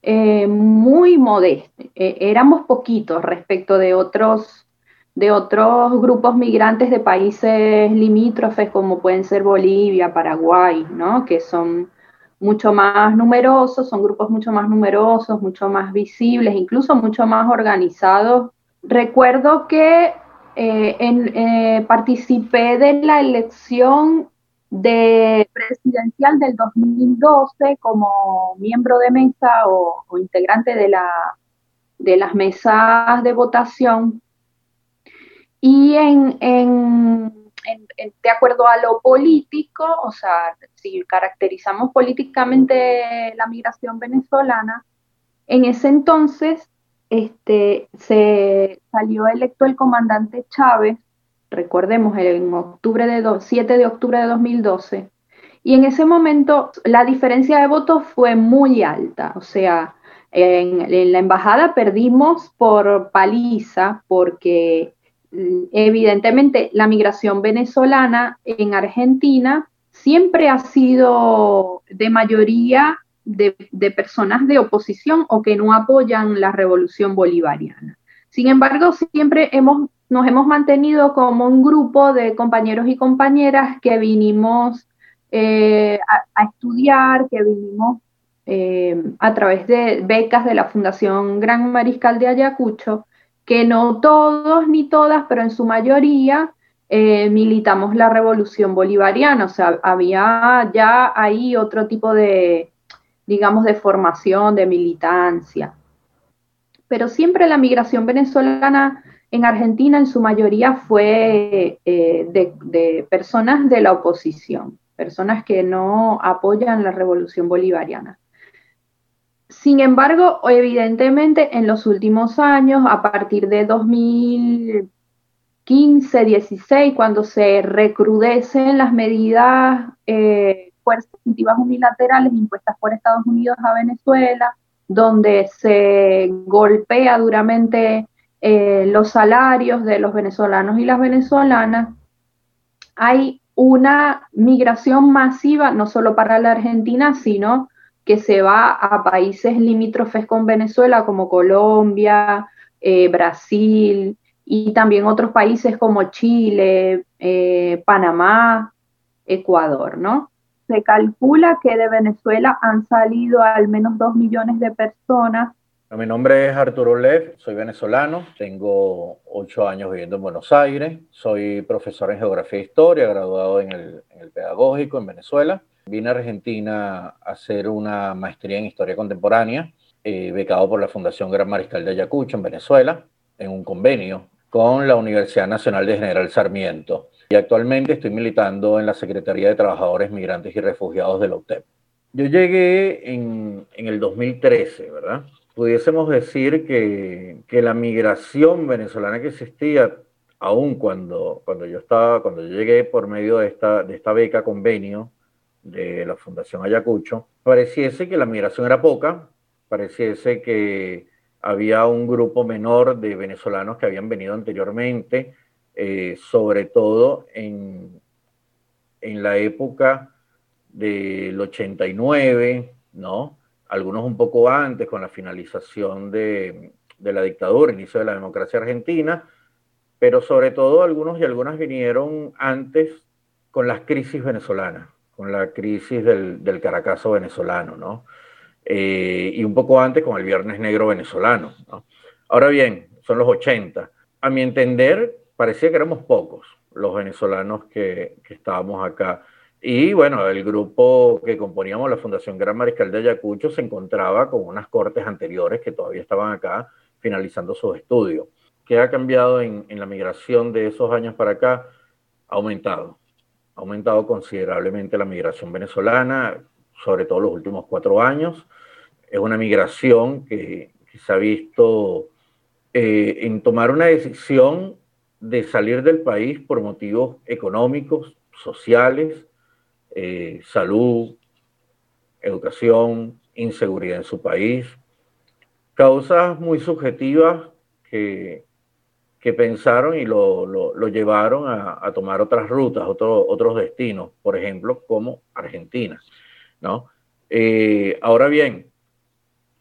era muy modesta. Éramos poquitos respecto de otros grupos migrantes de países limítrofes, como pueden ser Bolivia, Paraguay, ¿no?, que son mucho más numerosos, son grupos mucho más numerosos, mucho más visibles, incluso mucho más organizados. Recuerdo que participé de la elección presidencial del 2012 como miembro de mesa o integrante de las mesas de votación. Y de acuerdo a lo político, o sea, si caracterizamos políticamente la migración venezolana, en ese entonces se salió electo el comandante Chávez, recordemos, en 7 de octubre de 2012, y en ese momento la diferencia de votos fue muy alta, o sea, en la embajada perdimos por paliza, porque evidentemente la migración venezolana en Argentina siempre ha sido de mayoría de personas de oposición o que no apoyan la revolución bolivariana. Sin embargo, siempre nos hemos mantenido como un grupo de compañeros y compañeras que vinimos a estudiar, que vinimos a través de becas de la Fundación Gran Mariscal de Ayacucho, que no todos ni todas, pero en su mayoría militamos la revolución bolivariana. O sea, había ya ahí otro tipo de formación, de militancia. Pero siempre la migración venezolana en Argentina en su mayoría fue de personas de la oposición, personas que no apoyan la revolución bolivariana. Sin embargo, evidentemente, en los últimos años, a partir de 2015, 16, cuando se recrudecen las medidas coercitivas unilaterales impuestas por Estados Unidos a Venezuela, donde se golpea duramente los salarios de los venezolanos y las venezolanas, hay una migración masiva, no solo para la Argentina, sino que se va a países limítrofes con Venezuela, como Colombia, Brasil, y también otros países como Chile, Panamá, Ecuador, ¿no? Se calcula que de Venezuela han salido al menos 2 millones de personas. Mi nombre es Arturo Leff, soy venezolano, tengo 8 años viviendo en Buenos Aires, soy profesor en Geografía e Historia, graduado en el Pedagógico en Venezuela. Vine a Argentina a hacer una maestría en Historia Contemporánea, becado por la Fundación Gran Mariscal de Ayacucho en Venezuela, en un convenio con la Universidad Nacional de General Sarmiento. Y actualmente estoy militando en la Secretaría de Trabajadores, Migrantes y Refugiados de la UTEP. Yo llegué en el 2013, ¿verdad? Pudiésemos decir que la migración venezolana que existía, aún cuando yo llegué por medio de esta beca convenio de la Fundación Ayacucho, pareciese que la migración era poca, pareciese que había un grupo menor de venezolanos que habían venido anteriormente, sobre todo en la época del 89, ¿no? Algunos un poco antes, con la finalización de la dictadura, inicio de la democracia argentina, pero sobre todo algunos y algunas vinieron antes con las crisis venezolanas, con la crisis del Caracazo venezolano, ¿no? Y un poco antes con el Viernes Negro venezolano, ¿no? Ahora bien, son los 80. A mi entender, parecía que éramos pocos los venezolanos que estábamos acá. Y bueno, el grupo que componíamos la Fundación Gran Mariscal de Ayacucho se encontraba con unas cortes anteriores que todavía estaban acá finalizando sus estudios. ¿Qué ha cambiado en la migración de esos años para acá? Ha aumentado considerablemente la migración venezolana, sobre todo los últimos 4 años. Es una migración que se ha visto en tomar una decisión de salir del país por motivos económicos, sociales, salud, educación, inseguridad en su país, causas muy subjetivas que pensaron y lo llevaron a tomar otras rutas, otros destinos, por ejemplo, como Argentina, ¿no? Ahora bien,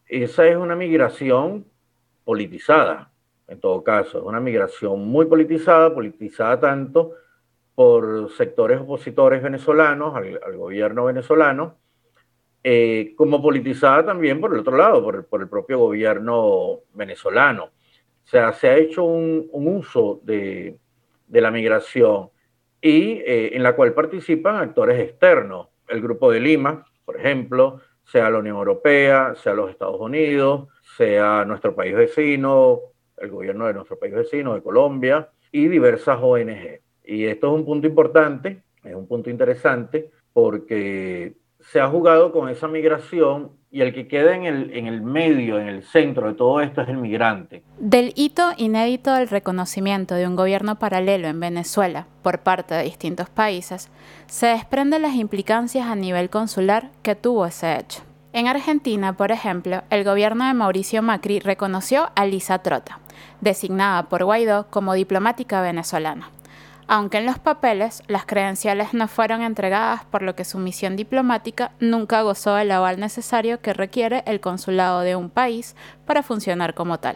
esa es una migración politizada, en todo caso, es una migración muy politizada tanto por sectores opositores venezolanos al gobierno venezolano, como politizada también por el otro lado, por el propio gobierno venezolano. O sea, se ha hecho un uso de la migración y en la cual participan actores externos. El Grupo de Lima, por ejemplo, sea la Unión Europea, sea los Estados Unidos, sea nuestro país vecino, el gobierno de nuestro país vecino, de Colombia, y diversas ONG. Y esto es un punto importante, es un punto interesante, porque se ha jugado con esa migración y el que queda en el medio, en el centro de todo esto es el migrante. Del hito inédito del reconocimiento de un gobierno paralelo en Venezuela por parte de distintos países, se desprenden las implicancias a nivel consular que tuvo ese hecho. En Argentina, por ejemplo, el gobierno de Mauricio Macri reconoció a Elisa Trotta, designada por Guaidó como diplomática venezolana, aunque en los papeles las credenciales no fueron entregadas, por lo que su misión diplomática nunca gozó del aval necesario que requiere el consulado de un país para funcionar como tal.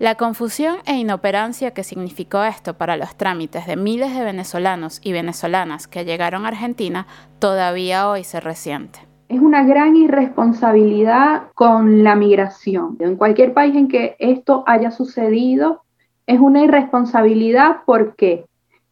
La confusión e inoperancia que significó esto para los trámites de miles de venezolanos y venezolanas que llegaron a Argentina todavía hoy se resiente. Es una gran irresponsabilidad con la migración. En cualquier país en que esto haya sucedido, es una irresponsabilidad porque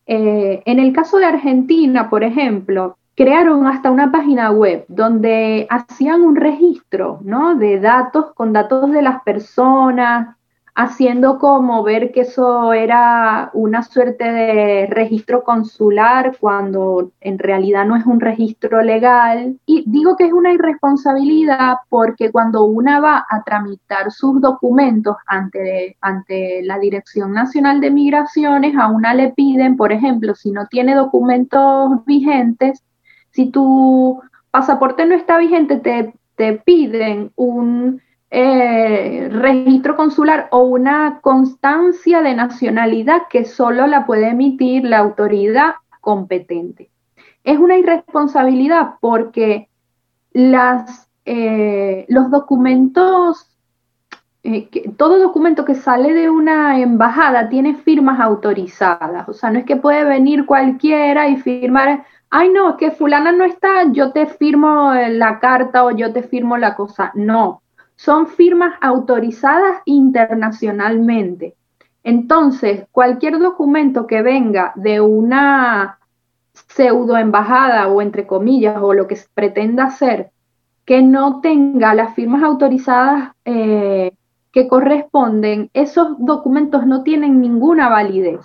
en el caso de Argentina, por ejemplo, crearon hasta una página web donde hacían un registro, ¿no?, de datos, con datos de las personas, haciendo como ver que eso era una suerte de registro consular cuando en realidad no es un registro legal. Y digo que es una irresponsabilidad porque cuando una va a tramitar sus documentos ante la Dirección Nacional de Migraciones, a una le piden, por ejemplo, si no tiene documentos vigentes, si tu pasaporte no está vigente, te piden un registro consular o una constancia de nacionalidad que solo la puede emitir la autoridad competente. Es una irresponsabilidad porque los documentos, todo documento que sale de una embajada tiene firmas autorizadas, o sea, no es que puede venir cualquiera y firmar, ay no, es que fulana no está, yo te firmo la carta o yo te firmo la cosa, no. Son firmas autorizadas internacionalmente. Entonces, cualquier documento que venga de una pseudoembajada o entre comillas o lo que se pretenda ser, que no tenga las firmas autorizadas que corresponden, esos documentos no tienen ninguna validez.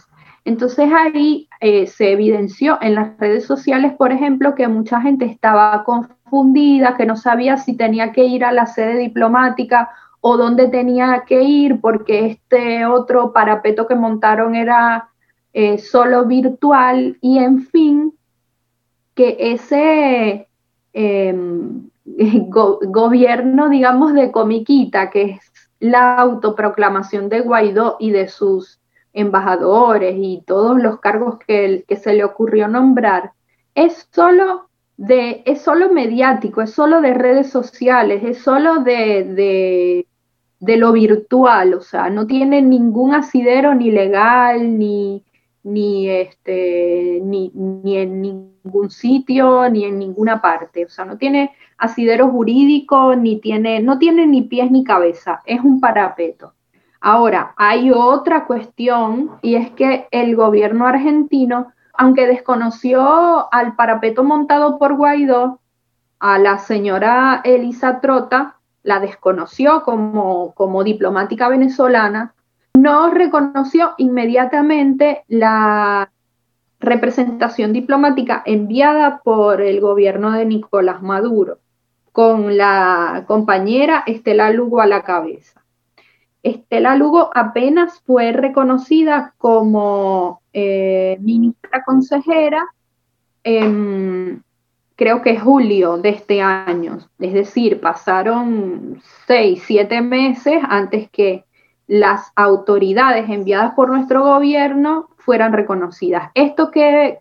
Entonces ahí se evidenció en las redes sociales, por ejemplo, que mucha gente estaba confundida, que no sabía si tenía que ir a la sede diplomática o dónde tenía que ir, porque este otro parapeto que montaron era solo virtual, y en fin, que ese gobierno, digamos, de comiquita, que es la autoproclamación de Guaidó y de sus embajadores y todos los cargos que se le ocurrió nombrar, es solo mediático, es solo de redes sociales, es solo de lo virtual, o sea, no tiene ningún asidero ni legal, ni en ningún sitio, ni en ninguna parte, o sea, no tiene asidero jurídico, no tiene ni pies ni cabeza, es un parapeto. Ahora, hay otra cuestión, y es que el gobierno argentino, aunque desconoció al parapeto montado por Guaidó, a la señora Elisa Trotta, la desconoció como diplomática venezolana, no reconoció inmediatamente la representación diplomática enviada por el gobierno de Nicolás Maduro, con la compañera Estela Lugo a la cabeza. Estela Lugo apenas fue reconocida como ministra consejera, creo que julio de este año, es decir, pasaron 6-7 meses antes que las autoridades enviadas por nuestro gobierno fueran reconocidas. Esto que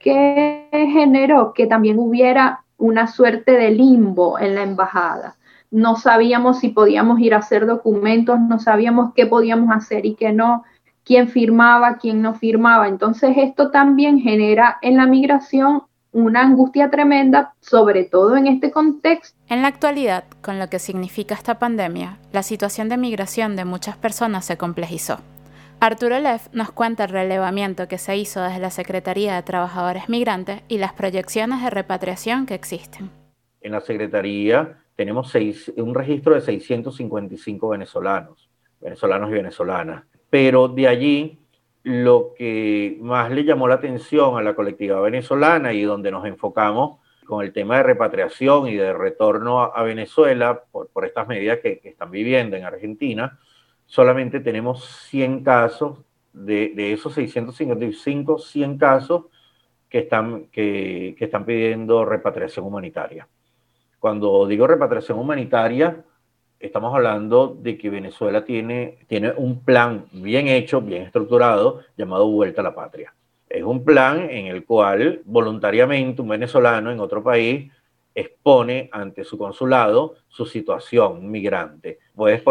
generó que también hubiera una suerte de limbo en la embajada. No sabíamos si podíamos ir a hacer documentos, no sabíamos qué podíamos hacer y qué no, quién firmaba, quién no firmaba. Entonces esto también genera en la migración una angustia tremenda, sobre todo en este contexto. En la actualidad, con lo que significa esta pandemia, la situación de migración de muchas personas se complejizó. Arturo Leff nos cuenta el relevamiento que se hizo desde la Secretaría de Trabajadores Migrantes y las proyecciones de repatriación que existen. En la Secretaría tenemos un registro de 655 venezolanos y venezolanas. Pero de allí, lo que más le llamó la atención a la colectividad venezolana y donde nos enfocamos con el tema de repatriación y de retorno a Venezuela por estas medidas que están viviendo en Argentina, solamente tenemos 100 casos, de esos 655, 100 casos que están pidiendo repatriación humanitaria. Cuando digo repatriación humanitaria, estamos hablando de que Venezuela tiene un plan bien hecho, bien estructurado, llamado Vuelta a la Patria. Es un plan en el cual voluntariamente un venezolano en otro país expone ante su consulado su situación migrante. Puedes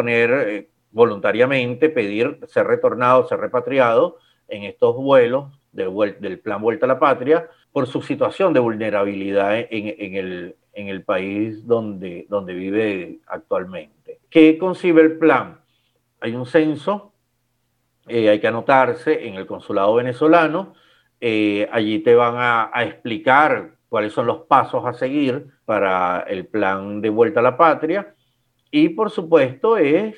voluntariamente pedir ser retornado, ser repatriado en estos vuelos del plan Vuelta a la Patria por su situación de vulnerabilidad en el país donde vive actualmente. ¿Qué concibe el plan? Hay un censo, hay que anotarse en el consulado venezolano, allí te van a explicar cuáles son los pasos a seguir para el plan de Vuelta a la Patria y, por supuesto, es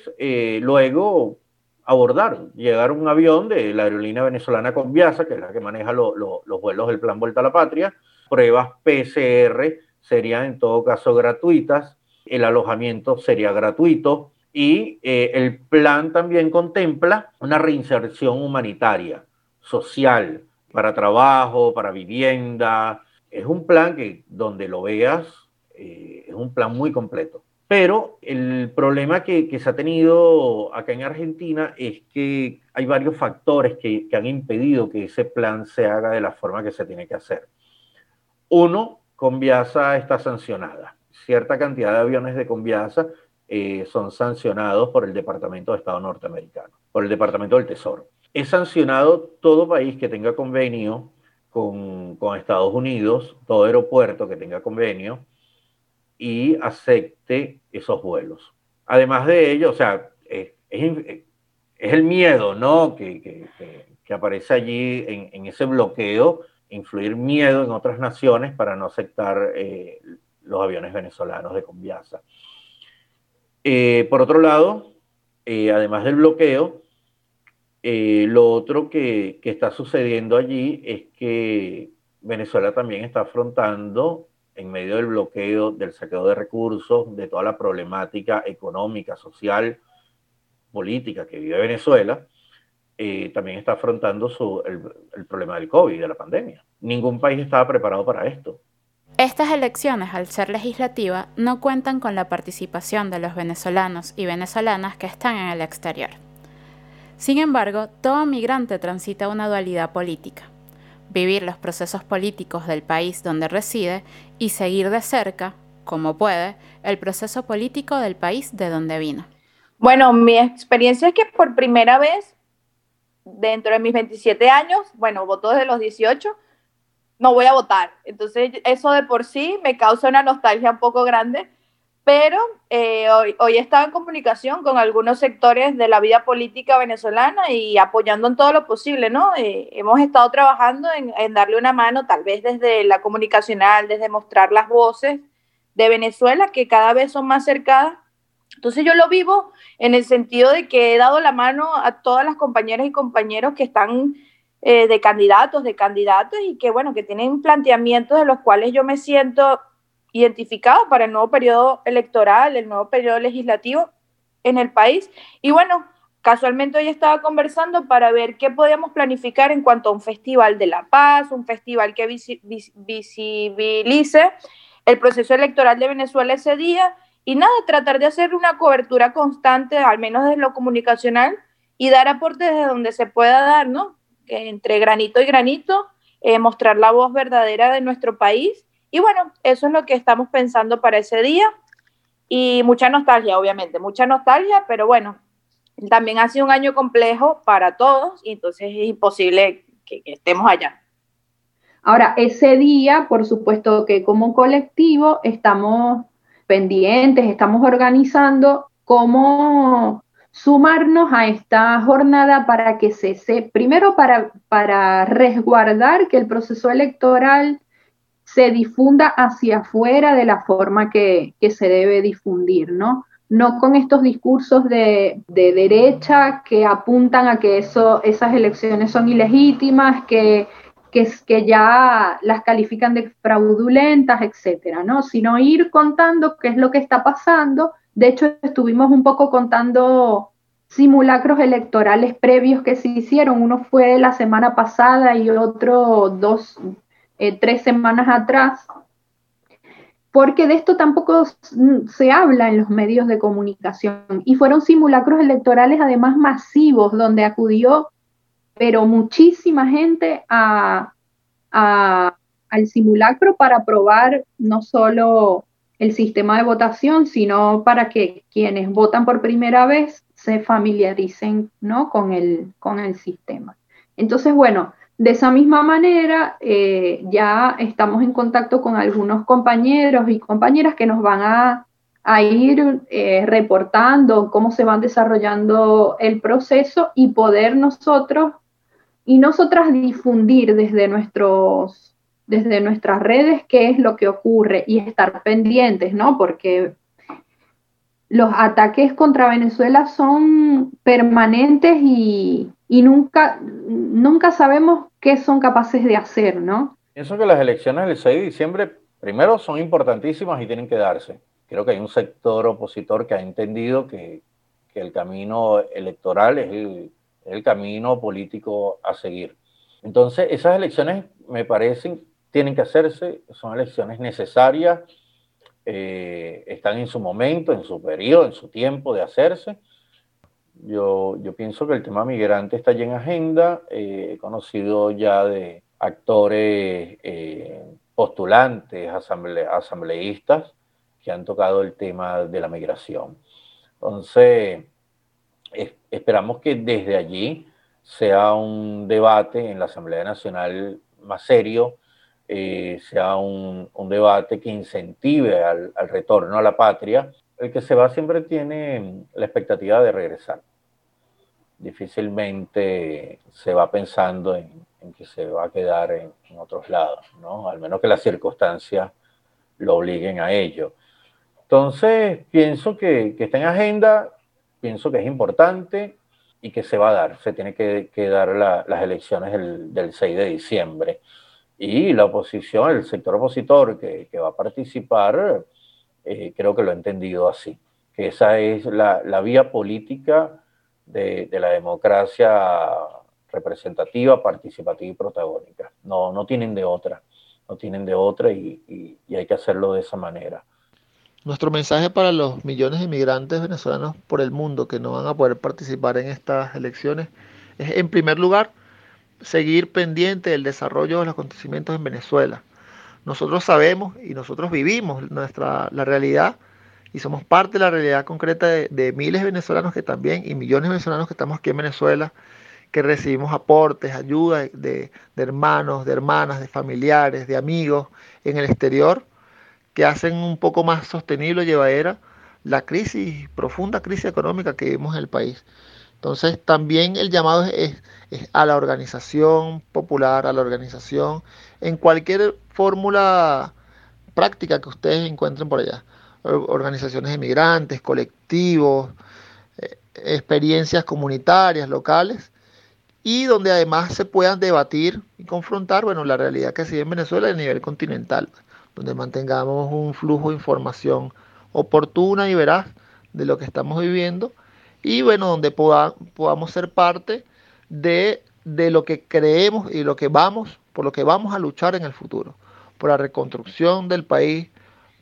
luego abordaron. Llegaron un avión de la aerolínea venezolana Conviasa, que es la que maneja los vuelos del plan Vuelta a la Patria. Pruebas PCR serían en todo caso gratuitas, el alojamiento sería gratuito y el plan también contempla una reinserción humanitaria, social, para trabajo, para vivienda. Es un plan que donde lo veas es un plan muy completo. Pero el problema que se ha tenido acá en Argentina es que hay varios factores que han impedido que ese plan se haga de la forma que se tiene que hacer. Uno, Conviasa está sancionada. Cierta cantidad de aviones de Conviasa son sancionados por el Departamento de Estado norteamericano, por el Departamento del Tesoro. Es sancionado todo país que tenga convenio con Estados Unidos, todo aeropuerto que tenga convenio, y acepte esos vuelos. Además de ello, o sea, es el miedo, ¿no?, que aparece allí en ese bloqueo, influir miedo en otras naciones para no aceptar los aviones venezolanos de Conviasa. Por otro lado, además del bloqueo, lo otro que está sucediendo allí es que Venezuela también está afrontando, en medio del bloqueo, del saqueo de recursos, de toda la problemática económica, social, política que vive Venezuela, también está afrontando el problema del COVID, de la pandemia. Ningún país estaba preparado para esto. Estas elecciones, al ser legislativas, no cuentan con la participación de los venezolanos y venezolanas que están en el exterior. Sin embargo, todo migrante transita una dualidad política: vivir los procesos políticos del país donde reside y seguir de cerca, como puede, el proceso político del país de donde vino. Bueno, mi experiencia es que por primera vez, dentro de mis 27 años, bueno, voto desde los 18, no voy a votar. Entonces eso de por sí me causa una nostalgia un poco grande, pero hoy estaba en comunicación con algunos sectores de la vida política venezolana y apoyando en todo lo posible, ¿no? Hemos estado trabajando en darle una mano, tal vez desde la comunicacional, desde mostrar las voces de Venezuela, que cada vez son más cercadas. Entonces yo lo vivo en el sentido de que he dado la mano a todas las compañeras y compañeros que están de candidatas y que, bueno, que tienen planteamientos de los cuales yo me siento identificado para el nuevo periodo electoral, el nuevo periodo legislativo en el país. Y bueno, casualmente hoy estaba conversando para ver qué podíamos planificar en cuanto a un festival de la paz, un festival que visibilice el proceso electoral de Venezuela ese día, y nada, tratar de hacer una cobertura constante, al menos desde lo comunicacional, y dar aportes desde donde se pueda dar, ¿no? Que entre granito y granito, mostrar la voz verdadera de nuestro país. Y bueno, eso es lo que estamos pensando para ese día, y mucha nostalgia, obviamente, mucha nostalgia, pero bueno, también ha sido un año complejo para todos, y entonces es imposible que estemos allá. Ahora, ese día, por supuesto que como colectivo estamos pendientes, estamos organizando cómo sumarnos a esta jornada para que cese, primero para resguardar que el proceso electoral se difunda hacia afuera de la forma que se debe difundir, ¿no? No con estos discursos de derecha que apuntan a que esas elecciones son ilegítimas, que ya las califican de fraudulentas, etcétera, ¿no? Sino ir contando qué es lo que está pasando. De hecho, estuvimos un poco contando simulacros electorales previos que se hicieron. Uno fue la semana pasada y otro 3 semanas atrás, porque de esto tampoco se habla en los medios de comunicación, y fueron simulacros electorales además masivos, donde acudió pero muchísima gente al simulacro para probar no solo el sistema de votación, sino para que quienes votan por primera vez se familiaricen, ¿no?, con el sistema. Entonces, bueno, de esa misma manera, ya estamos en contacto con algunos compañeros y compañeras que nos van a ir reportando cómo se van desarrollando el proceso, y poder nosotros y nosotras difundir desde nuestras redes qué es lo que ocurre y estar pendientes, ¿no? Porque los ataques contra Venezuela son permanentes y nunca sabemos qué son capaces de hacer, ¿no? Pienso que las elecciones del 6 de diciembre, primero, son importantísimas y tienen que darse. Creo que hay un sector opositor que ha entendido que el camino electoral es el camino político a seguir. Entonces, esas elecciones, me parecen, tienen que hacerse, son elecciones necesarias, están en su momento, en su periodo, en su tiempo de hacerse. Yo pienso que el tema migrante está ya en agenda, he conocido ya de actores postulantes, asambleístas, que han tocado el tema de la migración. Entonces, esperamos que desde allí sea un debate en la Asamblea Nacional más serio, sea un debate que incentive al retorno a la patria. El que se va siempre tiene la expectativa de regresar. Difícilmente se va pensando en que se va a quedar en otros lados, ¿no? Al menos que las circunstancias lo obliguen a ello. Entonces, pienso que está en agenda, pienso que es importante y que se va a dar. Se tiene que dar las elecciones del 6 de diciembre. Y la oposición, el sector opositor que va a participar, creo que lo ha entendido así. Que esa es la vía política de la democracia representativa, participativa y protagónica. No tienen de otra. No tienen de otra y hay que hacerlo de esa manera. Nuestro mensaje para los millones de migrantes venezolanos por el mundo que no van a poder participar en estas elecciones es, en primer lugar, seguir pendiente del desarrollo de los acontecimientos en Venezuela. Nosotros sabemos y nosotros vivimos la realidad y somos parte de la realidad concreta de miles de venezolanos que también y millones de venezolanos que estamos aquí en Venezuela, que recibimos aportes, ayuda de hermanos, de hermanas, de familiares, de amigos en el exterior, que hacen un poco más sostenible y llevadera la crisis, profunda crisis económica que vivimos en el país. Entonces también el llamado es a la organización popular, a la organización, en cualquier fórmula práctica que ustedes encuentren por allá. Organizaciones de migrantes, colectivos, experiencias comunitarias, locales, y donde además se puedan debatir y confrontar, bueno, la realidad que se vive en Venezuela a nivel continental, donde mantengamos un flujo de información oportuna y veraz de lo que estamos viviendo y, bueno, donde podamos ser parte de lo que creemos y por lo que vamos a luchar en el futuro, por la reconstrucción del país,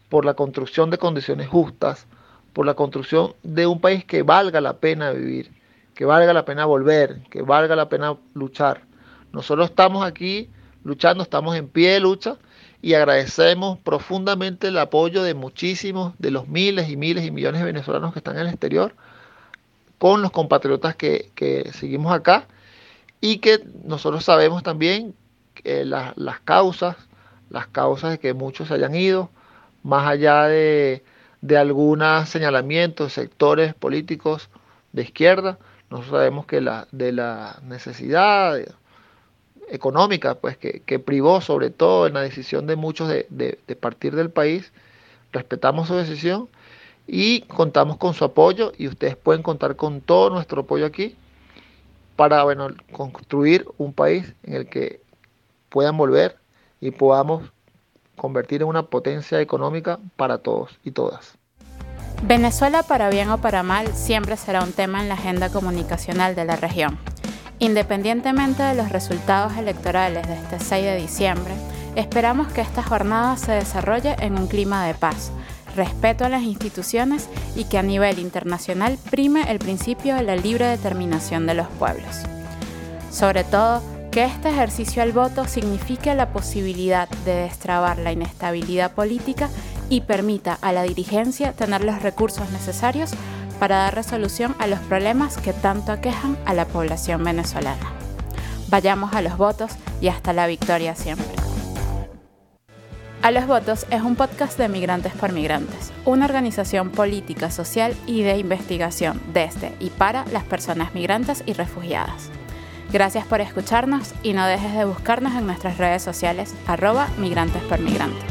por la construcción de condiciones justas, por la construcción de un país que valga la pena vivir, que valga la pena volver, que valga la pena luchar. Nosotros estamos aquí luchando, estamos en pie de lucha, y agradecemos profundamente el apoyo de muchísimos, de los miles y miles y millones de venezolanos que están en el exterior, con los compatriotas que seguimos acá, y que nosotros sabemos también que las causas de que muchos se hayan ido, más allá de algunos señalamientos de sectores políticos de izquierda, nosotros sabemos que de la necesidad económica, pues que privó sobre todo en la decisión de muchos de partir del país. Respetamos su decisión y contamos con su apoyo, y ustedes pueden contar con todo nuestro apoyo aquí para, bueno, construir un país en el que puedan volver y podamos convertir en una potencia económica para todos y todas. Venezuela, para bien o para mal, siempre será un tema en la agenda comunicacional de la región. Independientemente de los resultados electorales de este 6 de diciembre, esperamos que esta jornada se desarrolle en un clima de paz, respeto a las instituciones y que a nivel internacional prime el principio de la libre determinación de los pueblos. Sobre todo, que este ejercicio al voto signifique la posibilidad de destrabar la inestabilidad política y permita a la dirigencia tener los recursos necesarios para dar resolución a los problemas que tanto aquejan a la población venezolana. Vayamos a los votos y hasta la victoria siempre. A los votos es un podcast de Migrantes por Migrantes, una organización política, social y de investigación desde y para las personas migrantes y refugiadas. Gracias por escucharnos y no dejes de buscarnos en nuestras redes sociales @Migrantes por Migrantes.